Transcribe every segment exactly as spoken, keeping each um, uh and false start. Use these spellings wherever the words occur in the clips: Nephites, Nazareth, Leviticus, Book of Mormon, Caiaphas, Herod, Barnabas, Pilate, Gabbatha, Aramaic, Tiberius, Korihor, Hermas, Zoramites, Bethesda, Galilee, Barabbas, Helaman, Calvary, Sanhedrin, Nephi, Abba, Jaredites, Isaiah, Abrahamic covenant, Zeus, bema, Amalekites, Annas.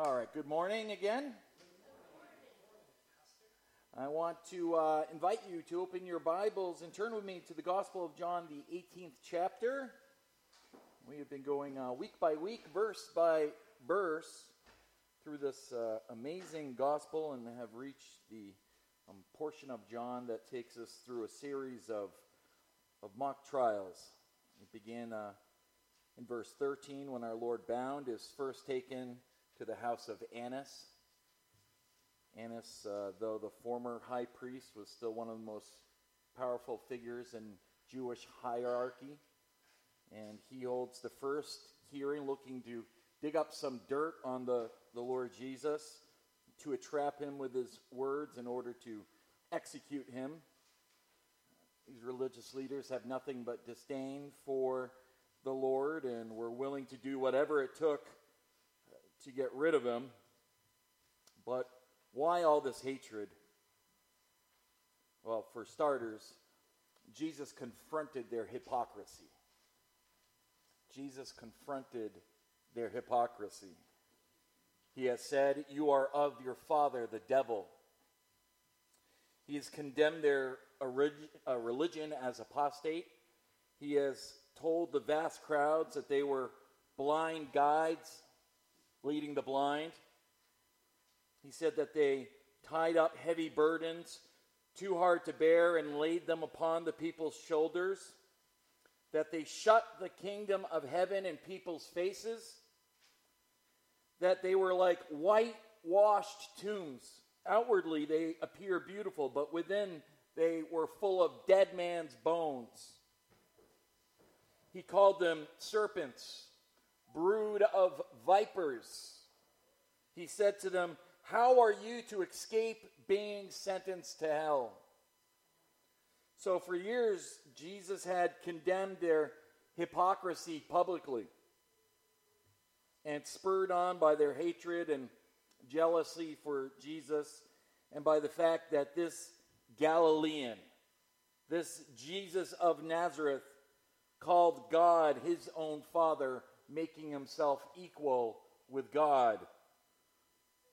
All right, good morning again. I want to uh, invite you to open your Bibles and turn with me to the Gospel of John, the eighteenth chapter. We have been going uh, week by week, verse by verse, through this uh, amazing Gospel and have reached the um, portion of John that takes us through a series of, of mock trials. It began uh, in verse thirteen when our Lord bound is first taken to the house of Annas. Annas, uh, though the former high priest, was still one of the most powerful figures in Jewish hierarchy. And he holds the first hearing, looking to dig up some dirt on the, the Lord Jesus, to entrap him with his words in order to execute him. These religious leaders have nothing but disdain for the Lord and were willing to do whatever it took to get rid of him. But why all this hatred? Well, for starters, Jesus confronted their hypocrisy. Jesus confronted their hypocrisy. He has said, "You are of your father, the devil." He has condemned their orig- uh, religion as apostate. He has told the vast crowds that they were blind guides leading the blind. He said that they tied up heavy burdens, too hard to bear, and laid them upon the people's shoulders, that they shut the kingdom of heaven in people's faces, that they were like whitewashed tombs. Outwardly they appear beautiful, but within they were full of dead man's bones. He called them serpents, brood of vipers. He said to them, "How are you to escape being sentenced to hell?" So for years, Jesus had condemned their hypocrisy publicly. And spurred on by their hatred and jealousy for Jesus, and by the fact that this Galilean, this Jesus of Nazareth, called God his own Father, making himself equal with God.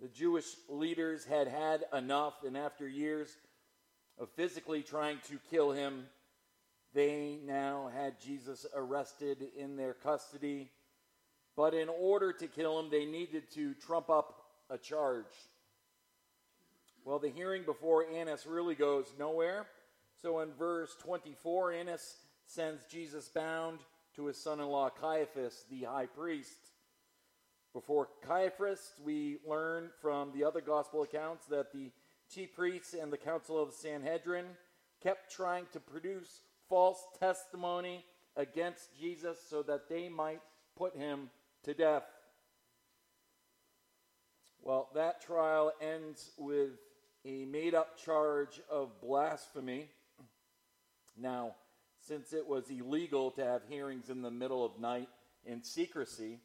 The Jewish leaders had had enough, and after years of physically trying to kill him, they now had Jesus arrested in their custody. But in order to kill him, they needed to trump up a charge. Well, the hearing before Annas really goes nowhere. So in verse twenty-four, Annas sends Jesus bound to his son-in-law Caiaphas, the high priest. Before Caiaphas, we learn from the other gospel accounts that the chief priests and the council of Sanhedrin kept trying to produce false testimony against Jesus so that they might put him to death. Well, that trial ends with a made-up charge of blasphemy. Now, since it was illegal to have hearings in the middle of night in secrecy,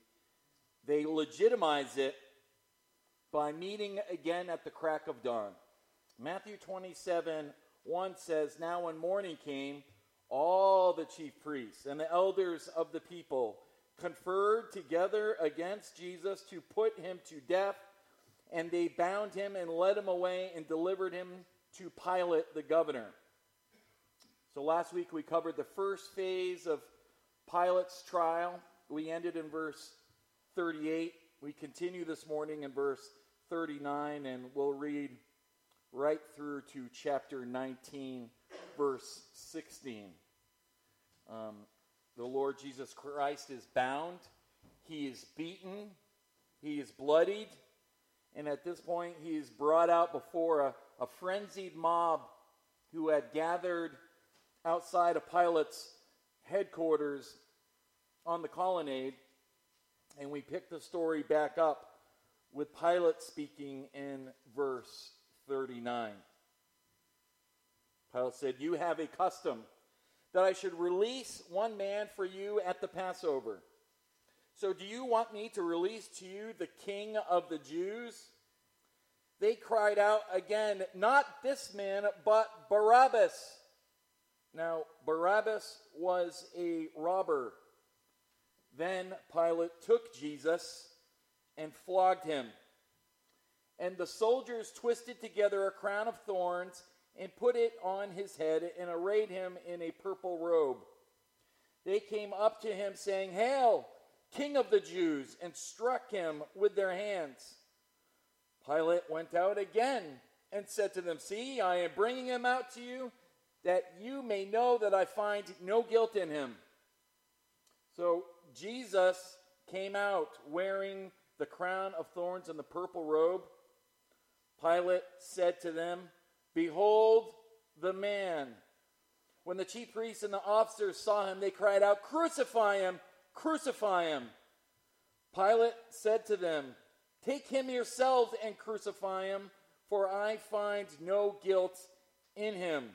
they legitimize it by meeting again at the crack of dawn. Matthew twenty-seven one says, "Now when morning came, all the chief priests and the elders of the people conferred together against Jesus to put him to death, and they bound him and led him away and delivered him to Pilate the governor." So last week we covered the first phase of Pilate's trial. We ended in verse thirty-eight. We continue this morning in verse thirty-nine, and we'll read right through to chapter nineteen, verse sixteen. Um, the Lord Jesus Christ is bound, he is beaten, he is bloodied, and at this point he is brought out before a, a frenzied mob who had gathered outside of Pilate's headquarters on the colonnade. And we pick the story back up with Pilate speaking in verse thirty-nine. Pilate said, "You have a custom that I should release one man for you at the Passover. So do you want me to release to you the king of the Jews?" They cried out again, "Not this man, but Barabbas." Now, Barabbas was a robber. Then Pilate took Jesus and flogged him. And the soldiers twisted together a crown of thorns and put it on his head and arrayed him in a purple robe. They came up to him saying, "Hail, King of the Jews," and struck him with their hands. Pilate went out again and said to them, "See, I am bringing him out to you, that you may know that I find no guilt in him." So Jesus came out wearing the crown of thorns and the purple robe. Pilate said to them, "Behold the man." When the chief priests and the officers saw him, they cried out, "Crucify him! Crucify him!" Pilate said to them, "Take him yourselves and crucify him, for I find no guilt in him."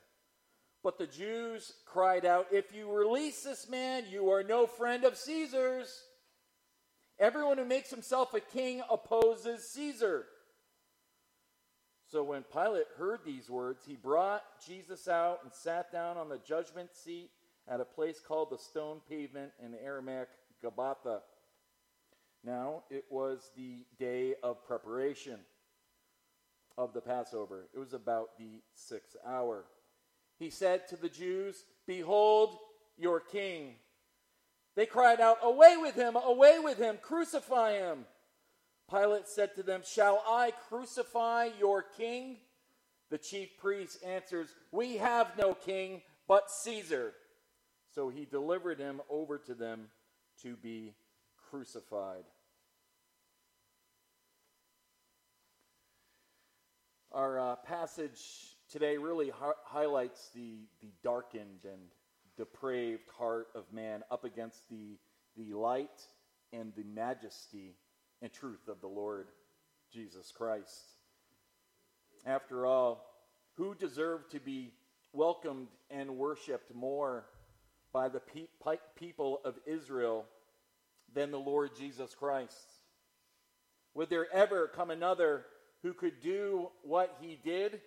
But the Jews cried out, "If you release this man, you are no friend of Caesar's. Everyone who makes himself a king opposes Caesar." So when Pilate heard these words, he brought Jesus out and sat down on the judgment seat at a place called the Stone Pavement, in Aramaic, Gabbatha. Now, it was the day of preparation of the Passover. It was about the sixth hour. He said to the Jews, "Behold your king." They cried out, "Away with him! Away with him! Crucify him!" Pilate said to them, "Shall I crucify your king?" The chief priest answers, "We have no king but Caesar." So he delivered him over to them to be crucified. Our uh, passage today really ha- highlights the, the darkened and depraved heart of man up against the, the light and the majesty and truth of the Lord Jesus Christ. After all, who deserved to be welcomed and worshipped more by the pe- pe- people of Israel than the Lord Jesus Christ? Would there ever come another who could do what he did?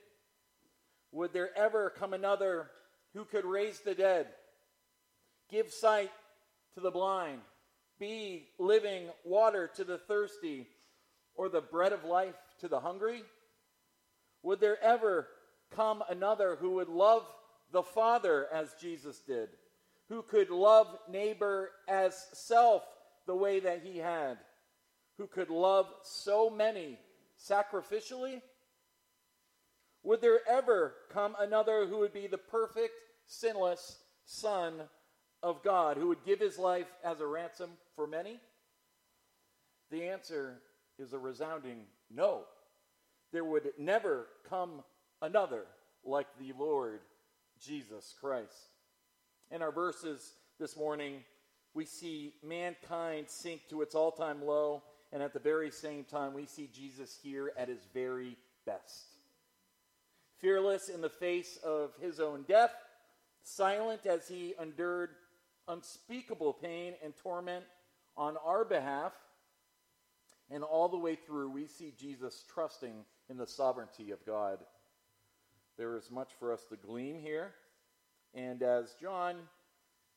Would there ever come another who could raise the dead, give sight to the blind, be living water to the thirsty, or the bread of life to the hungry? Would there ever come another who would love the Father as Jesus did, who could love neighbor as self the way that he had, who could love so many sacrificially? Would there ever come another who would be the perfect, sinless Son of God, who would give his life as a ransom for many? The answer is a resounding no. There would never come another like the Lord Jesus Christ. In our verses this morning, we see mankind sink to its all-time low, and at the very same time, we see Jesus here at his very best. Fearless in the face of his own death, silent as he endured unspeakable pain and torment on our behalf, and all the way through, we see Jesus trusting in the sovereignty of God. There is much for us to glean here, and as John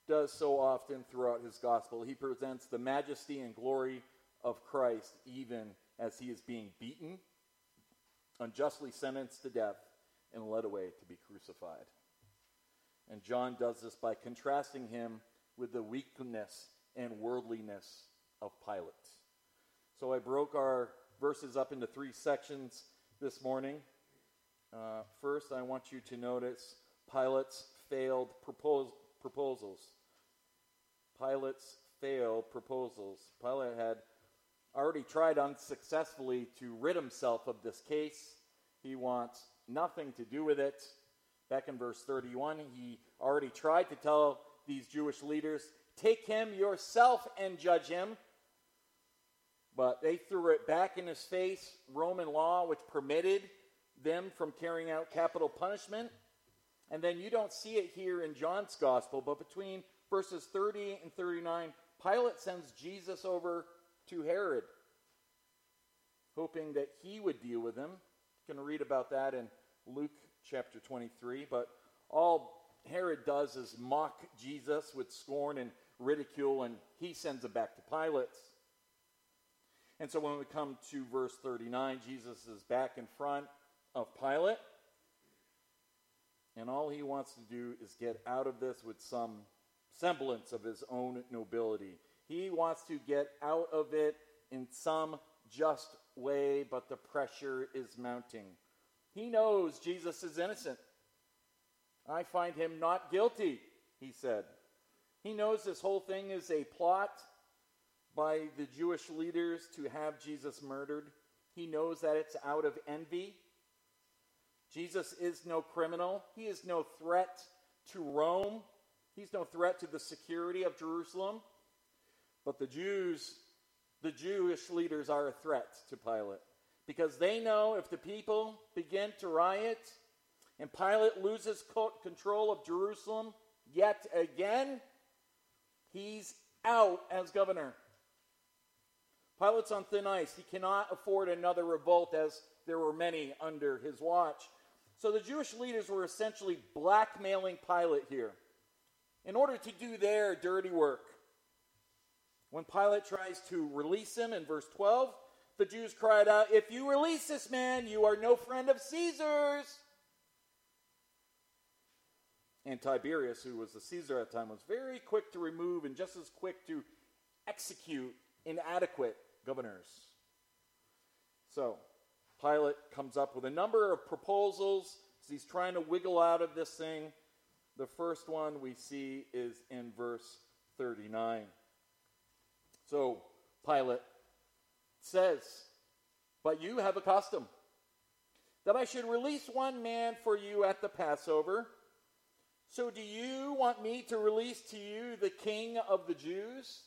does so often throughout his gospel, he presents the majesty and glory of Christ even as he is being beaten, unjustly sentenced to death, and led away to be crucified. And John does this by contrasting him with the weakness and worldliness of Pilate. So I broke our verses up into three sections this morning. Uh, first, I want you to notice Pilate's failed propos- proposals. Pilate's failed proposals. Pilate had already tried unsuccessfully to rid himself of this case. He wants nothing to do with it. Back in verse thirty-one, he already tried to tell these Jewish leaders, take him yourself and judge him. But they threw it back in his face. Roman law, which permitted them from carrying out capital punishment. And then you don't see it here in John's gospel, but between verses thirty and thirty-nine, Pilate sends Jesus over to Herod, hoping that he would deal with him. You can read about that in Luke chapter twenty-three, but all Herod does is mock Jesus with scorn and ridicule, and he sends him back to Pilate. And so when we come to verse thirty-nine, Jesus is back in front of Pilate, and all he wants to do is get out of this with some semblance of his own nobility. He wants to get out of it in some just way, but the pressure is mounting. He knows Jesus is innocent. I find him not guilty, he said. He knows this whole thing is a plot by the Jewish leaders to have Jesus murdered. He knows that it's out of envy. Jesus is no criminal. He is no threat to Rome. He's no threat to the security of Jerusalem. But the Jews, the Jewish leaders are a threat to Pilate. Because they know if the people begin to riot and Pilate loses control of Jerusalem yet again, he's out as governor. Pilate's on thin ice. He cannot afford another revolt, as there were many under his watch. So the Jewish leaders were essentially blackmailing Pilate here in order to do their dirty work. When Pilate tries to release him in verse twelve, the Jews cried out, if you release this man, you are no friend of Caesar's. And Tiberius, who was the Caesar at the time, was very quick to remove and just as quick to execute inadequate governors. So Pilate comes up with a number of proposals as he's trying to wiggle out of this thing. The first one we see is in verse thirty-nine. So Pilate says, but you have a custom that I should release one man for you at the Passover. So do you want me to release to you the king of the Jews?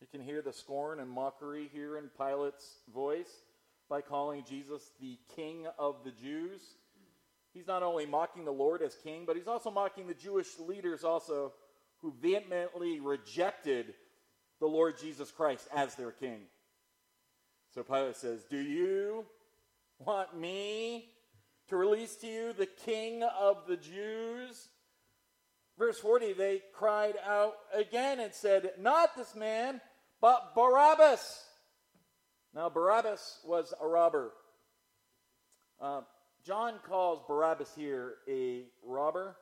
You can hear the scorn and mockery here in Pilate's voice by calling Jesus the king of the Jews. He's not only mocking the Lord as king, but he's also mocking the Jewish leaders also who vehemently rejected the Lord Jesus Christ as their king. So Pilate says, do you want me to release to you the king of the Jews? Verse forty, they cried out again and said, not this man, but Barabbas. Now Barabbas was a robber. Uh, John calls Barabbas here a robber,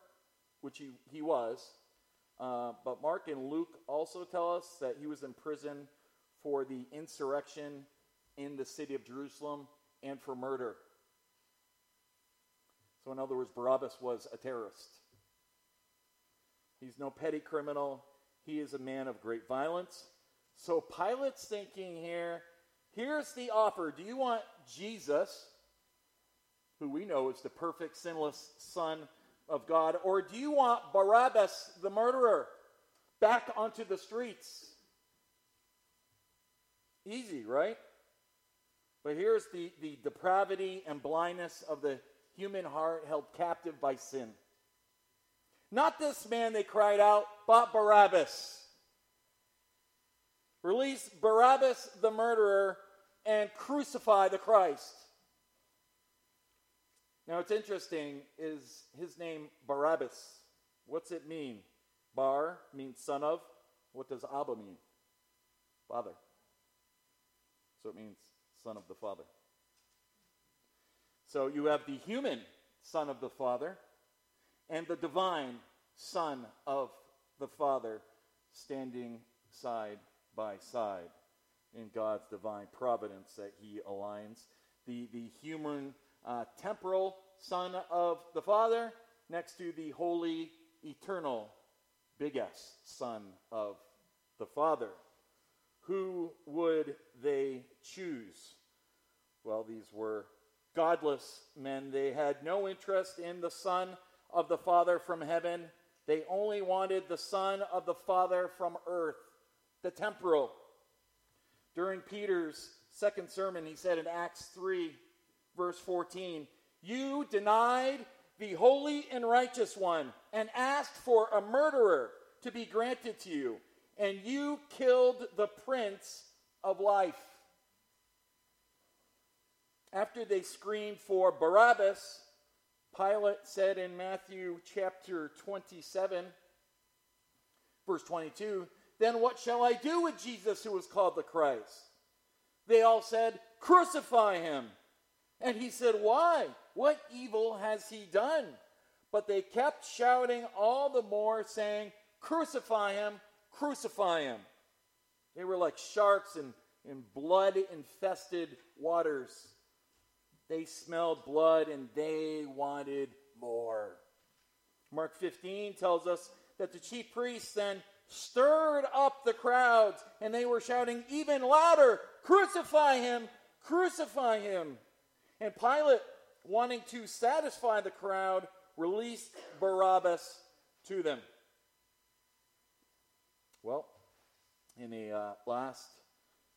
which he, he was. Uh, but Mark and Luke also tell us that he was in prison for the insurrection in the city of Jerusalem, and for murder. So in other words, Barabbas was a terrorist. He's no petty criminal. He is a man of great violence. So Pilate's thinking here, here's the offer. Do you want Jesus, who we know is the perfect, sinless Son of God, or do you want Barabbas, the murderer, back onto the streets? Easy, right? But here's the, the depravity and blindness of the human heart held captive by sin. Not this man, they cried out, but Barabbas. Release Barabbas the murderer and crucify the Christ. Now what's interesting is his name Barabbas. What's it mean? Bar means son of. What does Abba mean? Father. So it means son of the Father. So you have the human Son of the Father and the divine Son of the Father standing side by side in God's divine providence that he aligns. The, the human uh, temporal Son of the Father next to the holy, eternal, big S, Son of the Father. Who would they choose? Well, these were godless men. They had no interest in the Son of the Father from heaven. They only wanted the Son of the Father from earth, the temporal. During Peter's second sermon, he said in Acts three, verse fourteen, "You denied the holy and righteous one and asked for a murderer to be granted to you, and you killed the Prince of Life." After they screamed for Barabbas, Pilate said in Matthew chapter twenty-seven, verse twenty-two, "Then what shall I do with Jesus who is called the Christ?" They all said, "Crucify him." And he said, "Why? What evil has he done?" But they kept shouting all the more, saying, "Crucify him, crucify him." They were like sharks in, in blood-infested waters. They smelled blood and they wanted more. Mark fifteen tells us that the chief priests then stirred up the crowds, and they were shouting even louder, "Crucify him! Crucify him!" And Pilate, wanting to satisfy the crowd, released Barabbas to them. Well, in a uh, last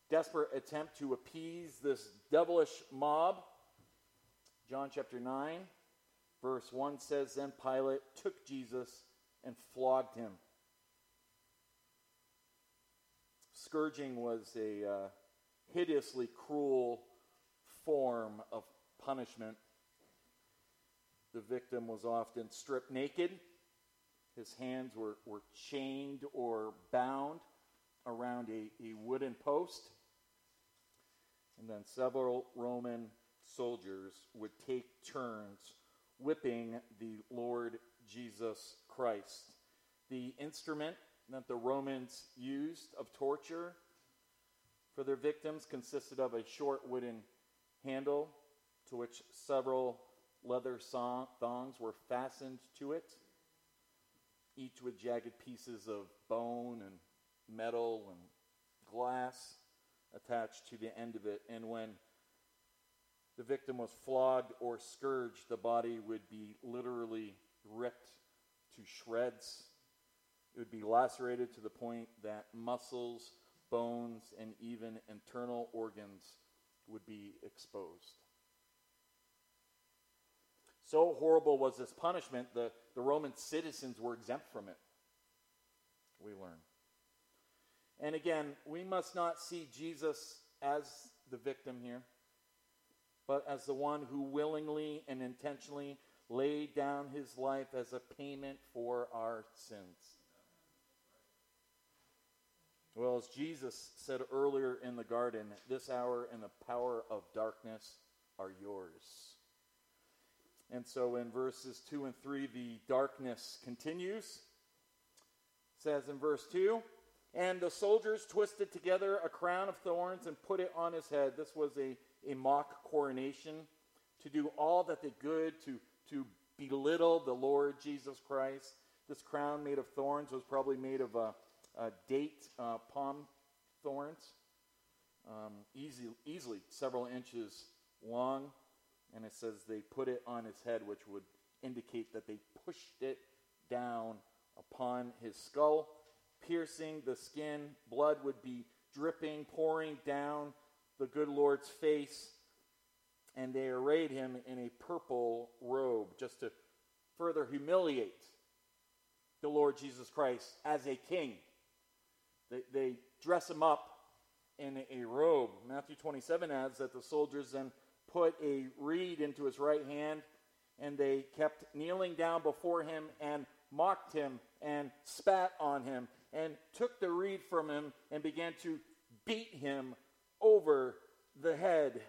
desperate attempt to appease this devilish mob, John chapter nine, verse one says, "Then Pilate took Jesus and flogged him." Scourging was a uh, hideously cruel form of punishment. The victim was often stripped naked. His hands were, were chained or bound around a, a wooden post. And then several Roman soldiers would take turns whipping the Lord Jesus Christ. The instrument that the Romans used of torture for their victims consisted of a short wooden handle to which several leather thongs were fastened to it, each with jagged pieces of bone and metal and glass attached to the end of it. And when the victim was flogged or scourged, the body would be literally ripped to shreds. It would be lacerated to the point that muscles, bones, and even internal organs would be exposed. So horrible was this punishment, the, the Roman citizens were exempt from it, we learn. And again, we must not see Jesus as the victim here, but as the one who willingly and intentionally laid down his life as a payment for our sins. Well, as Jesus said earlier in the garden, "This hour and the power of darkness are yours." And so in verses two and three, the darkness continues. It says in verse two, "And the soldiers twisted together a crown of thorns and put it on his head." This was a, a mock coronation to do all that they could to, to belittle the Lord Jesus Christ. This crown made of thorns was probably made of a Uh, date uh, palm thorns, um, easy, easily several inches long, and it says they put it on his head, which would indicate that they pushed it down upon his skull, piercing the skin. Blood would be dripping, pouring down the good Lord's face, and they arrayed him in a purple robe just to further humiliate the Lord Jesus Christ as a king. They, they dress him up in a robe. Matthew twenty-seven adds that the soldiers then put a reed into his right hand, and they kept kneeling down before him and mocked him and spat on him and took the reed from him and began to beat him over the head.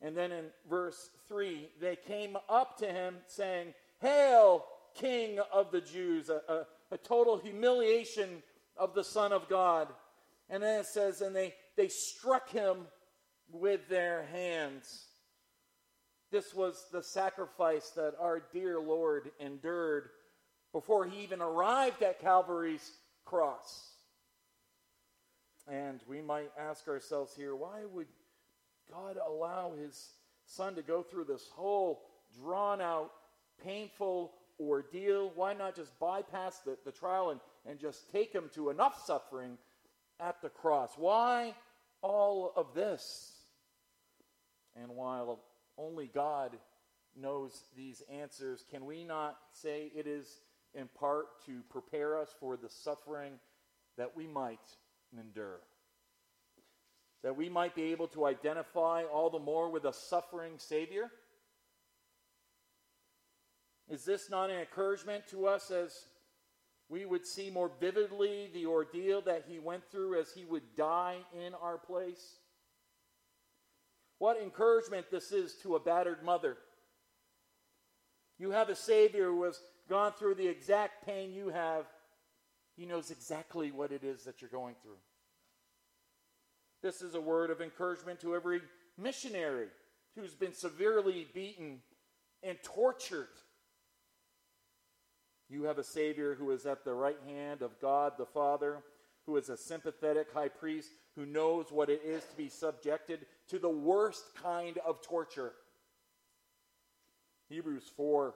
And then in verse three, they came up to him saying, "Hail, King of the Jews," a, a, a total humiliation of the Son of God. And then it says, and they, they struck him with their hands. This was the sacrifice that our dear Lord endured before he even arrived at Calvary's cross. And we might ask ourselves here, why would God allow his son to go through this whole drawn-out, painful ordeal? Why not just bypass the, the trial and, and just take him to enough suffering at the cross? Why all of this? And while only God knows these answers, can we not say it is in part to prepare us for the suffering that we might endure? That we might be able to identify all the more with a suffering Savior? Is this not an encouragement to us as we would see more vividly the ordeal that he went through as he would die in our place? What encouragement this is to a battered mother. You have a Savior who has gone through the exact pain you have. He knows exactly what it is that you're going through. This is a word of encouragement to every missionary who's been severely beaten and tortured. You have a Savior who is at the right hand of God the Father, who is a sympathetic high priest, who knows what it is to be subjected to the worst kind of torture. Hebrews four,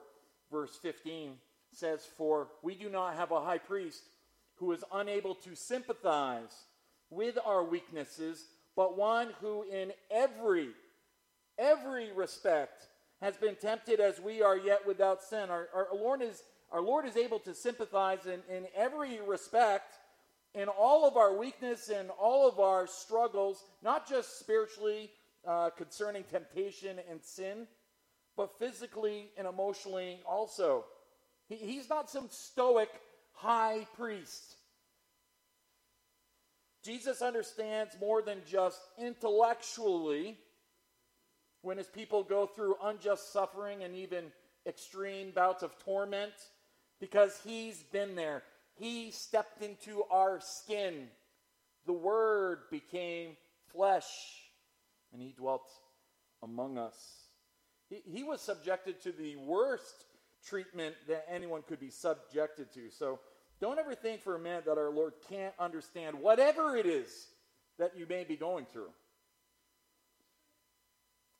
verse fifteen says, "For we do not have a high priest who is unable to sympathize with our weaknesses, but one who in every, every respect has been tempted as we are, yet without sin." Our, our Lord is Our Lord is able to sympathize in, in every respect, in all of our weakness, in all of our struggles, not just spiritually uh, concerning temptation and sin, but physically and emotionally also. He, he's not some stoic high priest. Jesus understands more than just intellectually when his people go through unjust suffering and even extreme bouts of torment, because he's been there. He stepped into our skin. The Word became flesh, and he dwelt among us. He, he was subjected to the worst treatment that anyone could be subjected to. So don't ever think for a minute that our Lord can't understand whatever it is that you may be going through.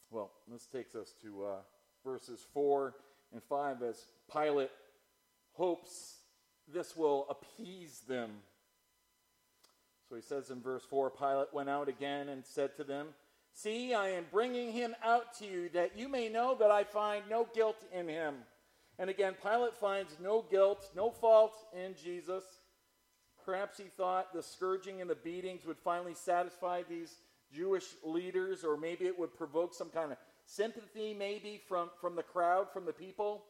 Well, this takes us to uh, verses four and five, as Pilate hopes this will appease them. So he says in verse four, "Pilate went out again and said to them, 'See, I am bringing him out to you, that you may know that I find no guilt in him.' And again, Pilate finds no guilt, no fault in Jesus. Perhaps he thought the scourging and the beatings would finally satisfy these Jewish leaders, or maybe it would provoke some kind of sympathy maybe from, from the crowd, from the people.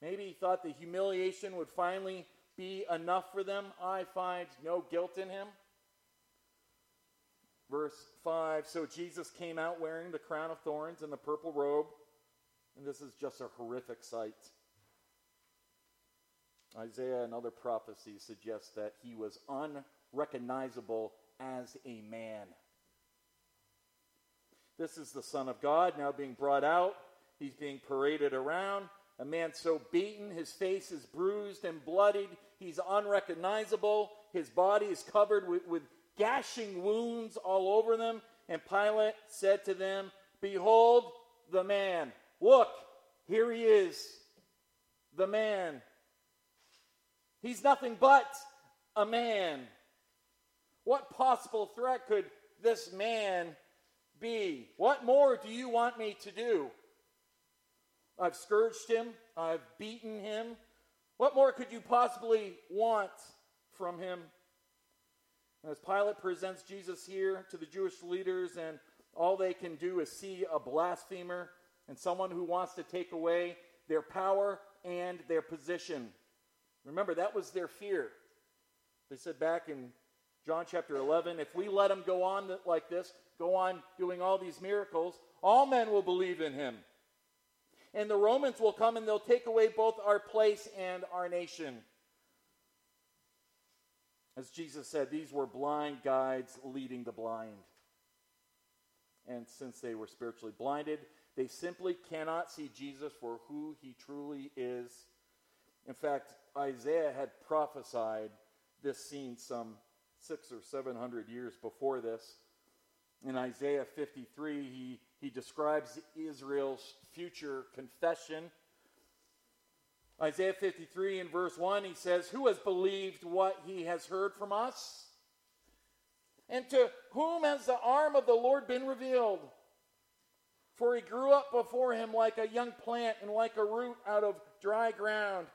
Maybe he thought the humiliation would finally be enough for them. I find no guilt in him." Verse five, "So Jesus came out wearing the crown of thorns and the purple robe." And this is just a horrific sight. Isaiah and other prophecies suggest that he was unrecognizable as a man. This is the Son of God now being brought out. He's being paraded around. A man so beaten, his face is bruised and bloodied. He's unrecognizable. His body is covered with, with gashing wounds all over them. And Pilate said to them, "Behold the man." Look, here he is, the man. He's nothing but a man. What possible threat could this man be? What more do you want me to do? I've scourged him. I've beaten him. What more could you possibly want from him? And as Pilate presents Jesus here to the Jewish leaders, and all they can do is see a blasphemer and someone who wants to take away their power and their position. Remember, that was their fear. They said back in John chapter eleven, "If we let him go on like this, go on doing all these miracles, all men will believe in him. And the Romans will come and they'll take away both our place and our nation." As Jesus said, these were blind guides leading the blind. And since they were spiritually blinded, They simply cannot see Jesus for who he truly is. In fact, Isaiah had prophesied this scene some six or seven hundred years before this. In Isaiah fifty-three, he, he describes Israel's future confession. Isaiah fifty-three in verse one, he says, "Who has believed what he has heard from us? And to whom has the arm of the Lord been revealed? For he grew up before him like a young plant and like a root out of dry ground.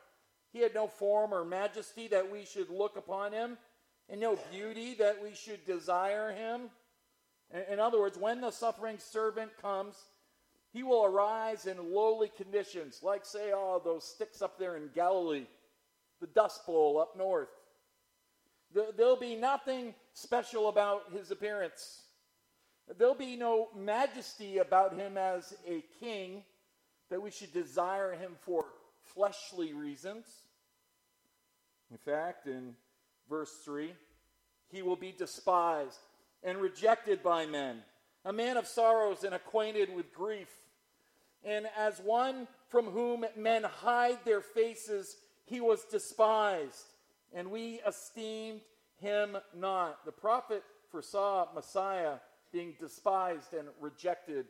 He had no form or majesty that we should look upon him, and no beauty that we should desire him." In other words, when the suffering servant comes, he will arise in lowly conditions, like, say, all those sticks up there in Galilee, the Dust Bowl up north. There'll be nothing special about his appearance. There'll be no majesty about him as a king that we should desire him for fleshly reasons. In fact, in verse three, he will be despised and rejected by men, a man of sorrows and acquainted with grief. And as one from whom men hide their faces, he was despised, and we esteemed him not. The prophet foresaw Messiah being despised and rejected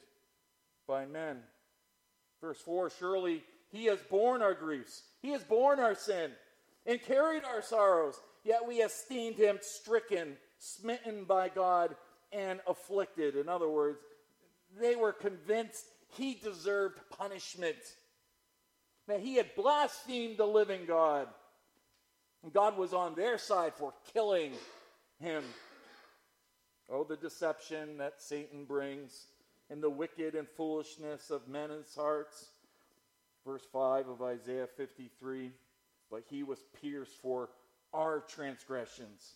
by men. Verse four, "Surely he has borne our griefs, he has borne our sin, and carried our sorrows, yet we esteemed him stricken, smitten by God, and afflicted." In other words, they were convinced he deserved punishment, that he had blasphemed the living God. And God was on their side for killing him. Oh, the deception that Satan brings and the wicked and foolishness of men's hearts. Verse five of Isaiah fifty-three, "But he was pierced for our transgressions.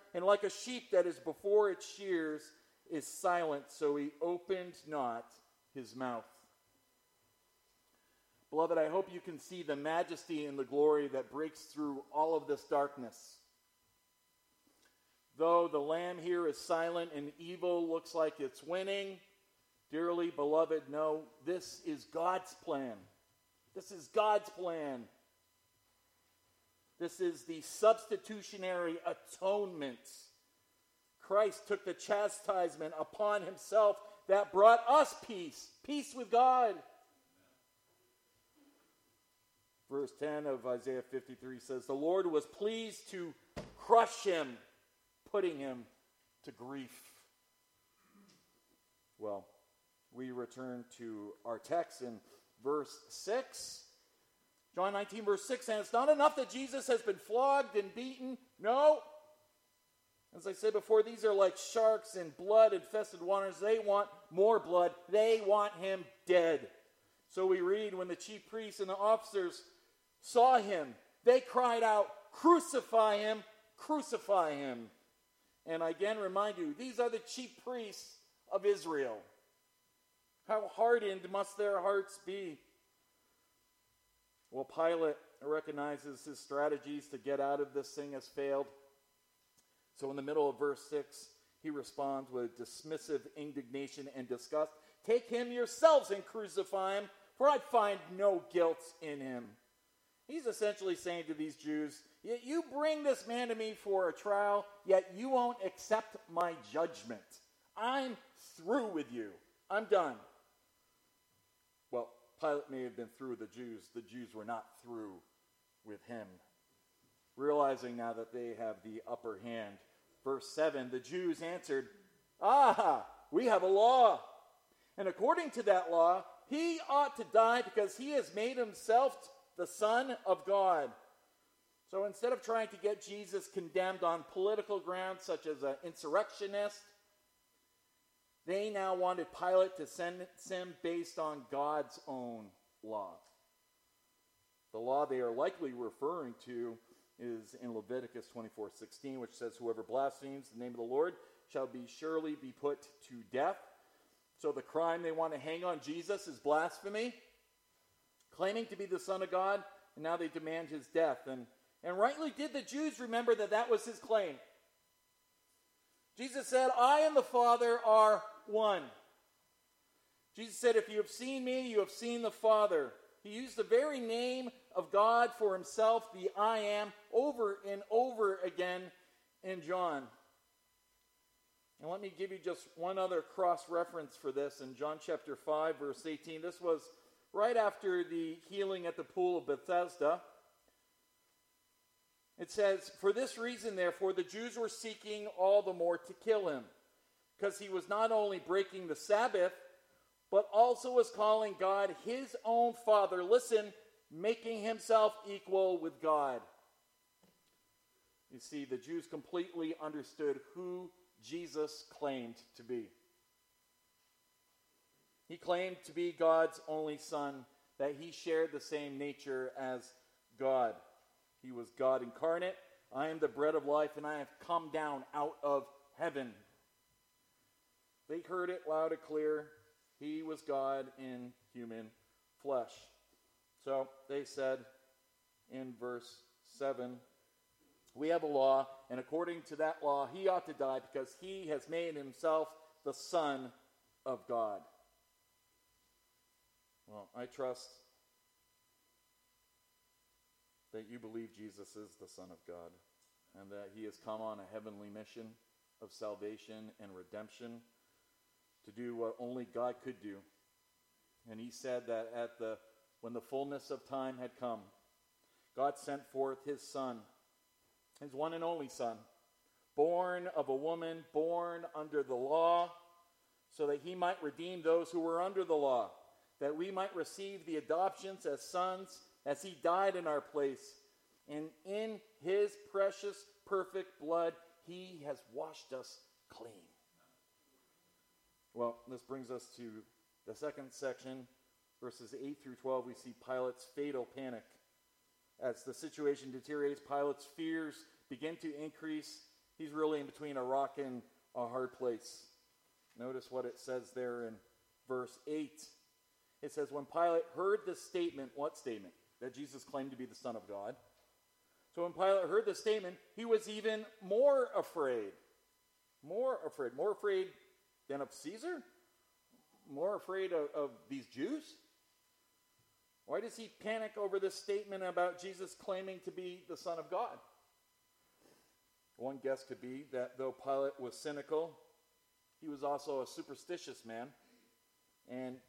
and like a sheep that is before its shears is silent, so he opened not his mouth." Beloved, I hope you can see the majesty and the glory that breaks through all of this darkness. Though the lamb here is silent and evil looks like it's winning, dearly beloved, no, this is God's plan. This is God's plan. This is the substitutionary atonement. Christ took the chastisement upon himself that brought us peace, peace with God. Verse ten of Isaiah fifty-three says, "The Lord was pleased to crush him, putting him to grief." Well, we return to our text in verse six. John nineteen, verse six, "And it's not enough that Jesus has been flogged and beaten. No. As I said before, these are like sharks in blood-infested waters. They want more blood. They want him dead." So we read, "When the chief priests and the officers saw him, they cried out, 'Crucify him, crucify him.'" And I again remind you, these are the chief priests of Israel. How hardened must their hearts be? Well, Pilate recognizes his strategies to get out of this thing has failed. So in the middle of verse six, he responds with dismissive indignation and disgust. "Take him yourselves and crucify him, for I find no guilt in him." He's essentially saying to these Jews, you bring this man to me for a trial, yet you won't accept my judgment. I'm through with you. I'm done. Well, Pilate may have been through with the Jews. The Jews were not through with him, realizing now that they have the upper hand. Verse seven, "The Jews answered, 'Ah, we have a law, and according to that law, he ought to die because he has made himself the Son of God.'" So instead of trying to get Jesus condemned on political grounds such as an insurrectionist, They now wanted Pilate to sentence him based on God's own law. The law they are likely referring to is in Leviticus twenty-four sixteen, which says, "Whoever blasphemes the name of the Lord shall be surely be put to death." So the crime they want to hang on Jesus is blasphemy, claiming to be the Son of God, and now they demand his death. And, and rightly did the Jews remember that that was his claim. Jesus said, "I and the Father are one." Jesus said, "If you have seen me, you have seen the Father." He used the very name of God for himself, the I am, over and over again in John. And let me give you just one other cross-reference for this in John chapter five, verse eighteen. This was right after the healing at the pool of Bethesda. It says, "For this reason, therefore, the Jews were seeking all the more to kill him, because he was not only breaking the Sabbath, but also was calling God his own Father." Listen, making himself equal with God. You see, the Jews completely understood who Jesus claimed to be. He claimed to be God's only Son, that he shared the same nature as God. He was God incarnate. "I am the bread of life, and I have come down out of heaven." They heard it loud and clear. He was God in human flesh. So they said in verse seven, "We have a law, and according to that law, he ought to die because he has made himself the Son of God." Well, I trust that you believe Jesus is the Son of God and that he has come on a heavenly mission of salvation and redemption to do what only God could do. And he said that at the when the fullness of time had come, God sent forth his Son, his one and only Son, born of a woman, born under the law, so that he might redeem those who were under the law, that we might receive the adoptions as sons, as he died in our place. And in his precious, perfect blood, he has washed us clean. Well, this brings us to the second section, verses eight through twelve. We see Pilate's fatal panic. As the situation deteriorates, Pilate's fears begin to increase. He's really in between a rock and a hard place. Notice what it says there in verse eight. It says, "When Pilate heard the statement," what statement? That Jesus claimed to be the Son of God. So when Pilate heard the statement, he was even more afraid. More afraid. More afraid than of Caesar? More afraid of, of these Jews? Why does he panic over this statement about Jesus claiming to be the Son of God? One guess could be that though Pilate was cynical, he was also a superstitious man. And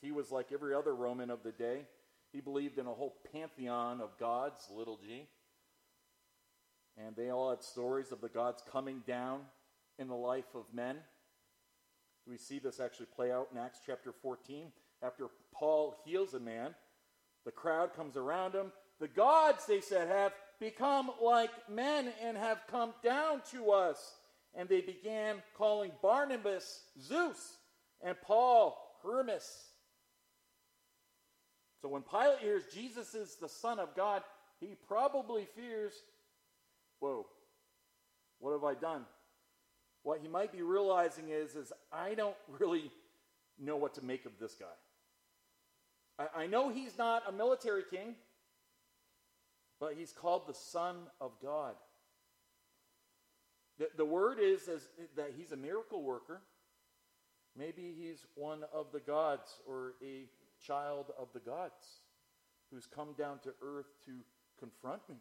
he was like every other Roman of the day. He believed in a whole pantheon of gods, little g. And they all had stories of the gods coming down in the life of men. We see this actually play out in Acts chapter fourteen. After Paul heals a man, the crowd comes around him. "The gods," they said, "have become like men and have come down to us." And they began calling Barnabas Zeus and Paul Hermas. So when Pilate hears Jesus is the Son of God, he probably fears, whoa, what have I done? What he might be realizing is, is I don't really know what to make of this guy. I, I know he's not a military king, but he's called the Son of God. The, the word is, is that he's a miracle worker. Maybe he's one of the gods or a child of the gods who's come down to earth to confront me.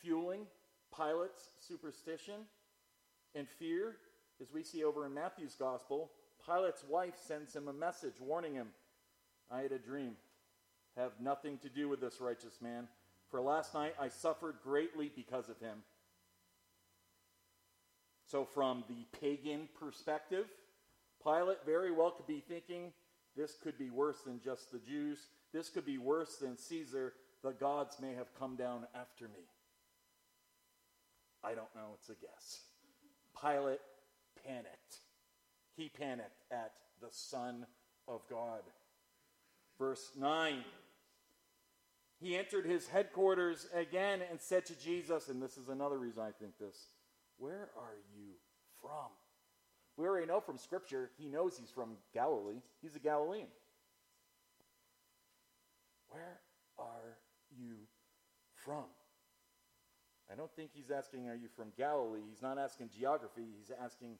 Fueling Pilate's superstition and fear, as we see over in Matthew's gospel, Pilate's wife sends him a message warning him, "I had a dream. Have nothing to do with this righteous man, for last night I suffered greatly because of him." So from the pagan perspective, Pilate very well could be thinking, this could be worse than just the Jews. This could be worse than Caesar. The gods may have come down after me. I don't know. It's a guess. Pilate panicked he panicked at the Son of God. Verse nine, he entered his headquarters again and said to Jesus, and this is another reason I think this, where are you from? We already know from Scripture, he knows he's from Galilee. He's a Galilean. Where are you from? I don't think he's asking, are you from Galilee? He's not asking geography. He's asking,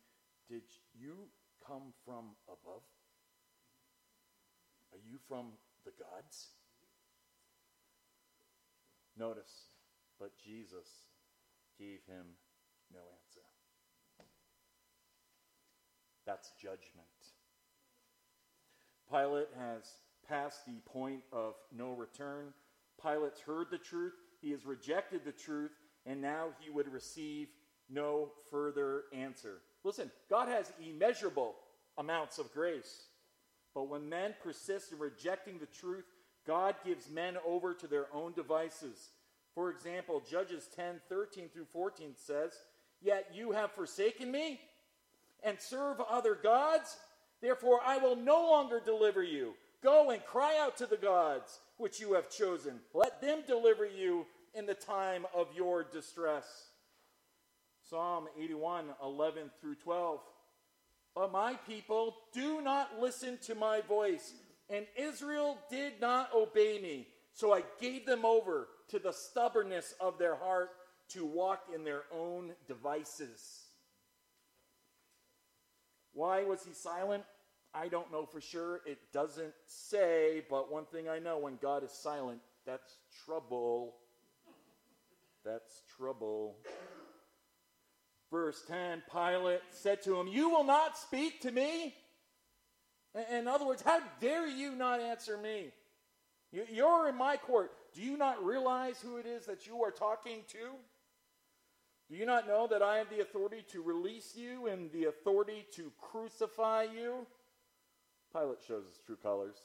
did you come from above? Are you from the gods? Notice, but Jesus gave him no answer. That's judgment. Pilate has passed the point of no return. Pilate's heard the truth. He has rejected the truth. And now he would receive no further answer. Listen, God has immeasurable amounts of grace. But when men persist in rejecting the truth, God gives men over to their own devices. For example, Judges ten, thirteen through fourteen says, "Yet you have forsaken me and serve other gods. Therefore I will no longer deliver you. Go and cry out to the gods which you have chosen. Let them deliver you in the time of your distress." Psalm eighty-one, eleven through twelve. But my people do not listen to my voice, and Israel did not obey me. So I gave them over to the stubbornness of their heart to walk in their own devices. Why was he silent? I don't know for sure. It doesn't say, but one thing I know, when God is silent, that's trouble. That's trouble. Verse ten, Pilate said to him, "You will not speak to me?" In other words, how dare you not answer me? You're in my court. Do you not realize who it is that you are talking to? Do you not know that I have the authority to release you and the authority to crucify you? Pilate shows his true colors.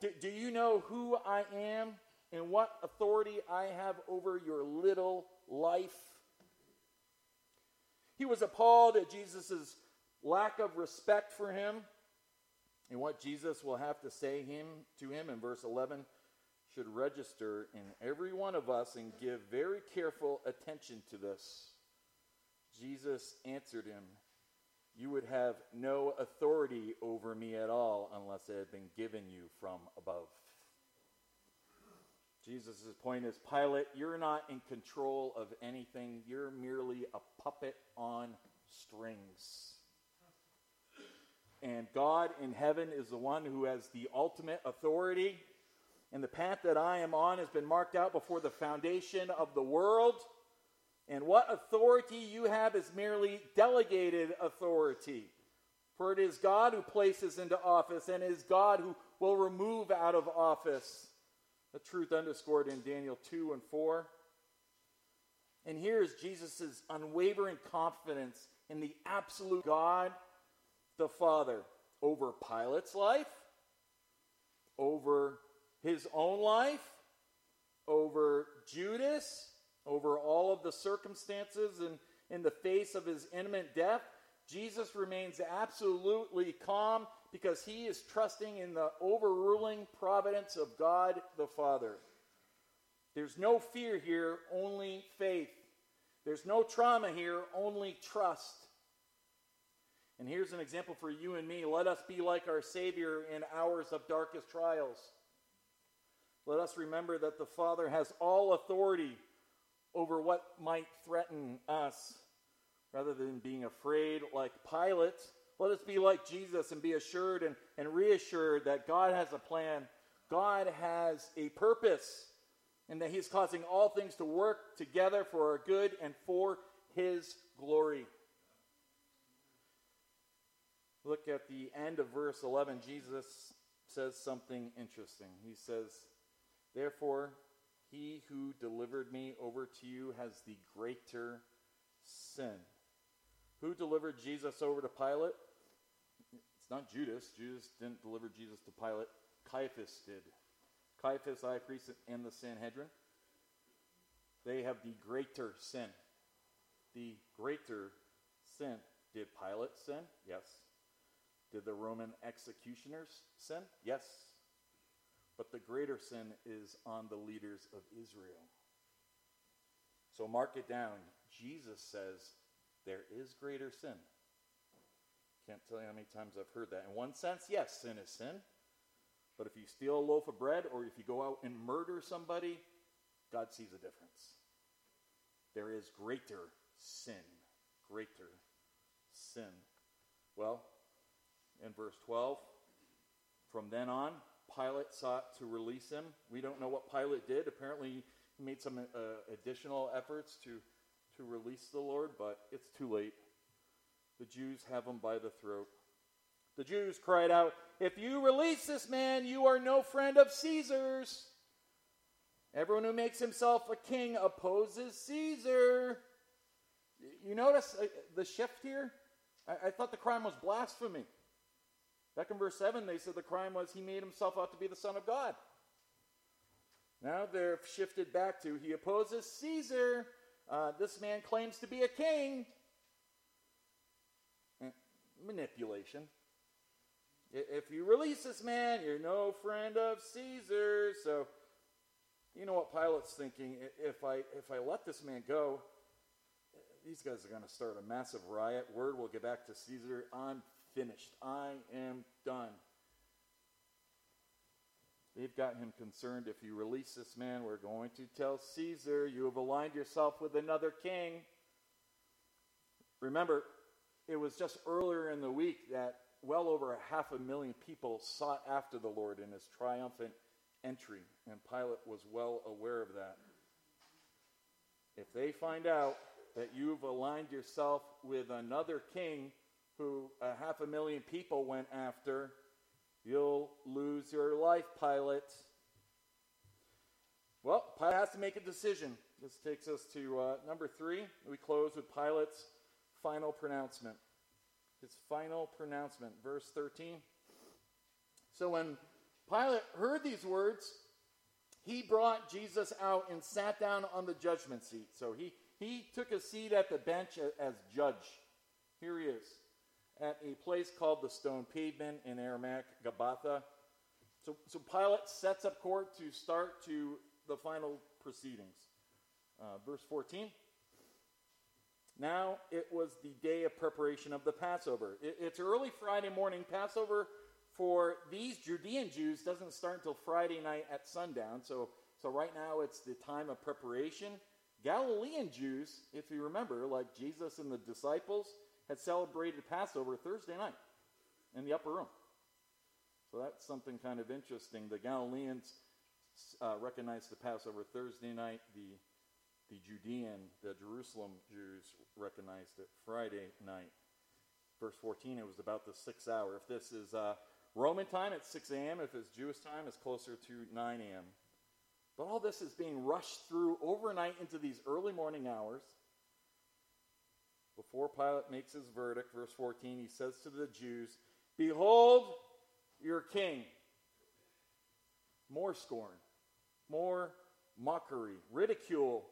Do, do you know who I am and what authority I have over your little life? He was appalled at Jesus' lack of respect for him, and what Jesus will have to say him to him in verse eleven should register in every one of us and give very careful attention to this. Jesus answered him, "You would have no authority over me at all unless it had been given you from above." Jesus' point is, Pilate, you're not in control of anything. You're merely a puppet on strings. And God in heaven is the one who has the ultimate authority. And the path that I am on has been marked out before the foundation of the world. And what authority you have is merely delegated authority. For it is God who places into office, and it is God who will remove out of office. The truth underscored in Daniel two and four. And here is Jesus' unwavering confidence in the absolute God, the Father, over Pilate's life, over his own life, over Judas, over all of the circumstances, and in the face of his imminent death. Jesus remains absolutely calm because he is trusting in the overruling providence of God the Father. There's no fear here, only faith. There's no trauma here, only trust. And here's an example for you and me. Let us be like our Savior in hours of darkest trials. Let us remember that the Father has all authority over what might threaten us. Rather than being afraid like Pilate, let us be like Jesus and be assured and, and reassured that God has a plan, God has a purpose, and that he's causing all things to work together for our good and for his glory. Look at the end of verse eleven. Jesus says something interesting. He says, "Therefore, he who delivered me over to you has the greater sin." Who delivered Jesus over to Pilate? It's not Judas. Judas didn't deliver Jesus to Pilate. Caiaphas did. Caiaphas, high priest, and the Sanhedrin. They have the greater sin. The greater sin. Did Pilate sin? Yes. Did the Roman executioners sin? Yes. But the greater sin is on the leaders of Israel. So mark it down. Jesus says there is greater sin. Can't tell you how many times I've heard that. In one sense, yes, sin is sin. But if you steal a loaf of bread or if you go out and murder somebody, God sees a difference. There is greater sin. Greater sin. Well, in verse twelve, from then on, Pilate sought to release him. We don't know what Pilate did. Apparently, he made some uh, additional efforts to, to release the Lord, but it's too late. The Jews have him by the throat. The Jews cried out, "If you release this man, you are no friend of Caesar's. Everyone who makes himself a king opposes Caesar." You notice the shift here? I, I thought the crime was blasphemy. Back in verse seven, they said the crime was he made himself out to be the Son of God. Now they're shifted back to he opposes Caesar. Uh, this man claims to be a king. Eh, manipulation. If you release this man, you're no friend of Caesar. So you know what Pilate's thinking. If I, if I let this man go, these guys are going to start a massive riot. Word will get back to Caesar. I'm finished. I am done. They've got him concerned. If you release this man, we're going to tell Caesar you have aligned yourself with another king. Remember, it was just earlier in the week that well over a half a million people sought after the Lord in his triumphant entry, and Pilate was well aware of that. If they find out that you've aligned yourself with another king who a half a million people went after, you'll lose your life, Pilate. Well, Pilate has to make a decision. This takes us to uh, number three. We close with Pilate's final pronouncement. His final pronouncement, verse thirteen. So when Pilate heard these words, he brought Jesus out and sat down on the judgment seat. So he, he took a seat at the bench as judge. Here he is, at a place called the Stone Pavement, in Aramaic, Gabbatha. So, so Pilate sets up court to start to the final proceedings. Uh, verse fourteen. Now it was the day of preparation of the Passover. It, it's early Friday morning. Passover for these Judean Jews doesn't start until Friday night at sundown. So, so right now it's the time of preparation. Galilean Jews, if you remember, like Jesus and the disciples, had celebrated Passover Thursday night in the upper room. So that's something kind of interesting. The Galileans uh, recognized the Passover Thursday night. The, the Judean, the Jerusalem Jews recognized it Friday night. Verse fourteen, it was about the sixth hour. If this is uh, Roman time, it's six a.m. If it's Jewish time, it's closer to nine a.m. But all this is being rushed through overnight into these early morning hours. Before Pilate makes his verdict, verse fourteen, he says to the Jews, "Behold your king." More scorn, more mockery, ridicule,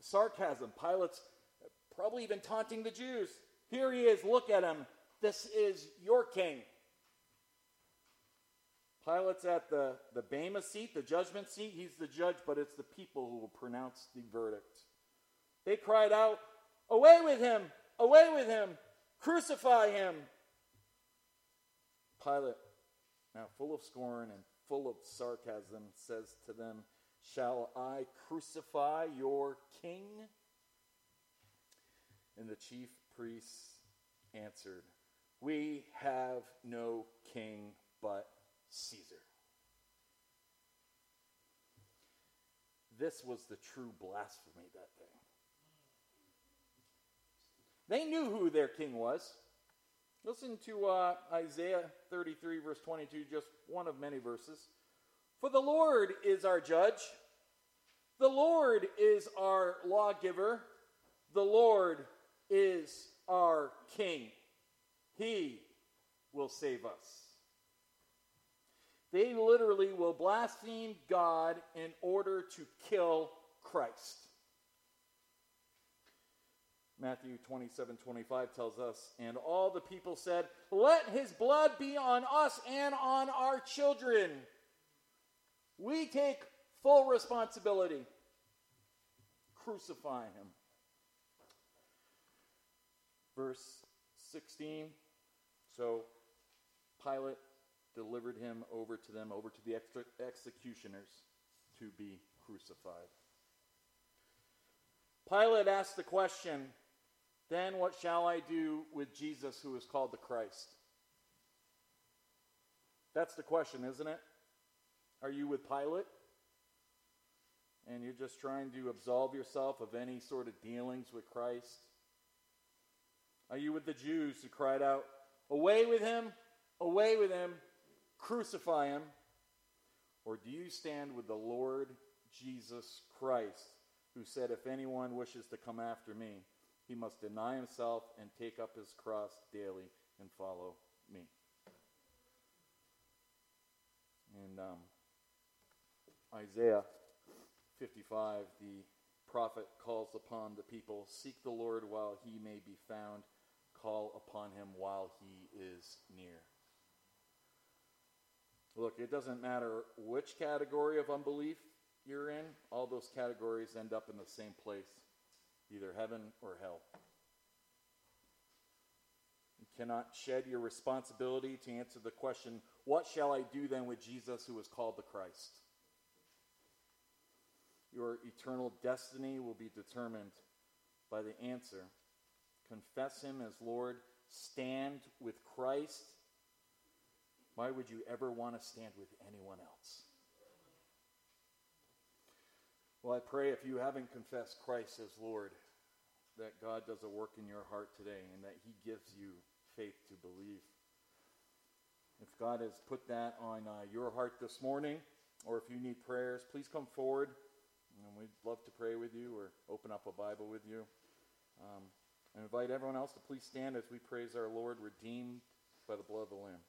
sarcasm. Pilate's probably even taunting the Jews. Here he is, look at him. This is your king. Pilate's at the, the bema seat, the judgment seat. He's the judge, but it's the people who will pronounce the verdict. They cried out, "Away with him! Away with him! Crucify him!" Pilate, now full of scorn and full of sarcasm, says to them, "Shall I crucify your king?" And the chief priests answered, "We have no king but Caesar." This was the true blasphemy that day. They knew who their king was. Listen to uh, Isaiah thirty-three, verse twenty-two, just one of many verses. "For the Lord is our judge. The Lord is our lawgiver. The Lord is our king. He will save us." They literally will blaspheme God in order to kill Christ. Matthew twenty-seven twenty-five tells us, and all the people said, let his blood be on us and on our children. We take full responsibility. Crucify him. Verse sixteen, so Pilate delivered him over to them, over to the executioners to be crucified. Pilate asked the question, then what shall I do with Jesus who is called the Christ? That's the question, isn't it? Are you with Pilate? And you're just trying to absolve yourself of any sort of dealings with Christ? Are you with the Jews who cried out, away with him, away with him, crucify him? Or do you stand with the Lord Jesus Christ, who said, if anyone wishes to come after me, he must deny himself and take up his cross daily and follow me? And um, Isaiah fifty-five, the prophet calls upon the people, seek the Lord while he may be found, call upon him while he is near. Look, it doesn't matter which category of unbelief you're in, all those categories end up in the same place, either heaven or hell. You cannot shed your responsibility to answer the question, what shall I do then with Jesus who is called the Christ? Your eternal destiny will be determined by the answer. Confess him as Lord. Stand with Christ. Why would you ever want to stand with anyone else? Well, I pray if you haven't confessed Christ as Lord, that God does a work in your heart today and that he gives you faith to believe. If God has put that on uh, your heart this morning, or if you need prayers, please come forward. And we'd love to pray with you or open up a Bible with you. Um, and invite everyone else to please stand as we praise our Lord, redeemed by the blood of the Lamb.